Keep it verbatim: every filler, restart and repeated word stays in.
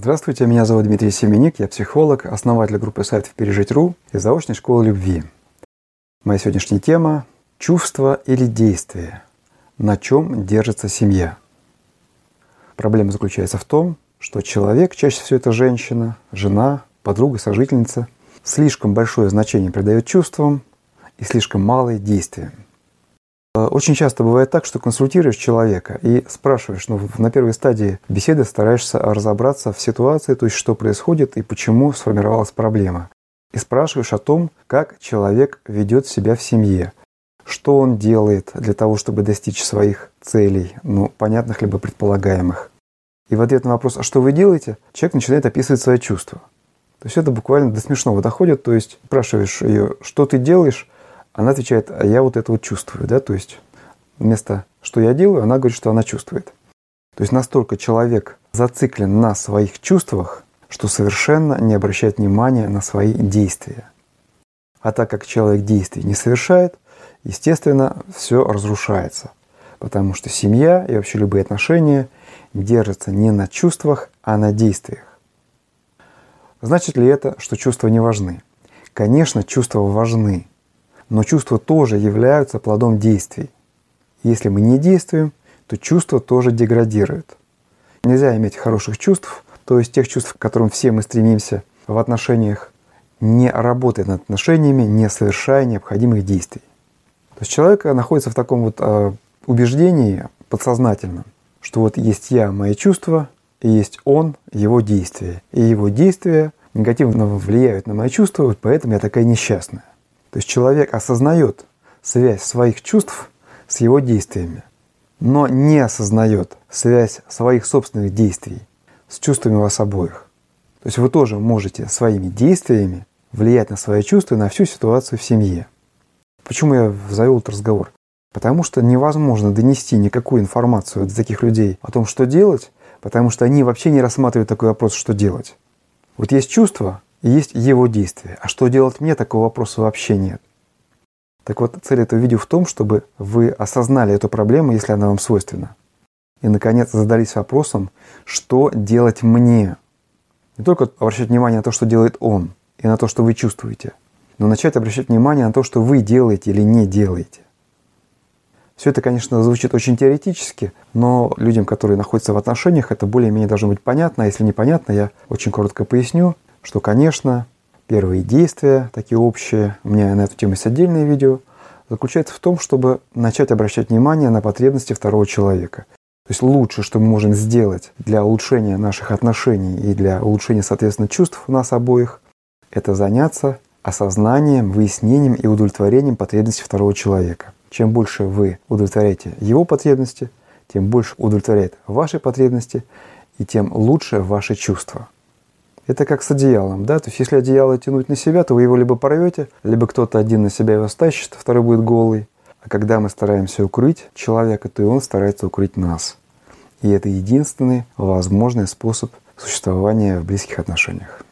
Здравствуйте, меня зовут Дмитрий Семеник, я психолог, основатель группы сайтов «Пережить.ру» и заочной школы любви. Моя сегодняшняя тема – чувство или действие, на чем держится семья. Проблема заключается в том, что человек, чаще всего это женщина, жена, подруга, сожительница, слишком большое значение придает чувствам и слишком малое действиям. Очень часто бывает так, что консультируешь человека и спрашиваешь, ну, на первой стадии беседы стараешься разобраться в ситуации, то есть что происходит и почему сформировалась проблема. И спрашиваешь о том, как человек ведет себя в семье, что он делает для того, чтобы достичь своих целей, ну, понятных либо предполагаемых. И в ответ на вопрос, а что вы делаете, человек начинает описывать свои чувства. То есть это буквально до смешного доходит, то есть спрашиваешь ее, что ты делаешь, она отвечает, а я вот это вот чувствую, да, то есть вместо «что я делаю», она говорит, что она чувствует. То есть настолько человек зациклен на своих чувствах, что совершенно не обращает внимания на свои действия. А так как человек действий не совершает, естественно, все разрушается. Потому что семья и вообще любые отношения держатся не на чувствах, а на действиях. Значит ли это, что чувства не важны? Конечно, чувства важны. Но чувства тоже являются плодом действий. Если мы не действуем, то чувства тоже деградируют. Нельзя иметь хороших чувств, то есть тех чувств, к которым все мы стремимся в отношениях, не работая над отношениями, не совершая необходимых действий. То есть человек находится в таком вот э, убеждении подсознательном, что вот есть я, мои чувства, и есть он, его действия. И его действия негативно влияют на мои чувства, вот поэтому я такая несчастная. То есть человек осознает связь своих чувств с его действиями, но не осознает связь своих собственных действий с чувствами вас обоих. То есть вы тоже можете своими действиями влиять на свои чувства и на всю ситуацию в семье. Почему я завел этот разговор? Потому что невозможно донести никакую информацию до таких людей о том, что делать, потому что они вообще не рассматривают такой вопрос, что делать. Вот есть чувства, и есть его действия. А что делать мне, такого вопроса вообще нет. Так вот, цель этого видео в том, чтобы вы осознали эту проблему, если она вам свойственна. И, наконец, задались вопросом, что делать мне. Не только обращать внимание на то, что делает он, и на то, что вы чувствуете, но начать обращать внимание на то, что вы делаете или не делаете. Все это, конечно, звучит очень теоретически, но людям, которые находятся в отношениях, это более-менее должно быть понятно. А если непонятно, я очень коротко поясню. Что, конечно, первые действия, такие общие, у меня на эту тему есть отдельное видео, заключается в том, чтобы начать обращать внимание на потребности второго человека. То есть лучшее, что мы можем сделать для улучшения наших отношений и для улучшения, соответственно, чувств у нас обоих, это заняться осознанием, выяснением и удовлетворением потребностей второго человека. Чем больше вы удовлетворяете его потребности, тем больше удовлетворяет ваши потребности, и тем лучше ваши чувства. Это как с одеялом, да, то есть если одеяло тянуть на себя, то вы его либо порвете, либо кто-то один на себя его стащит, второй будет голый. А когда мы стараемся укрыть человека, то и он старается укрыть нас. И это единственный возможный способ существования в близких отношениях.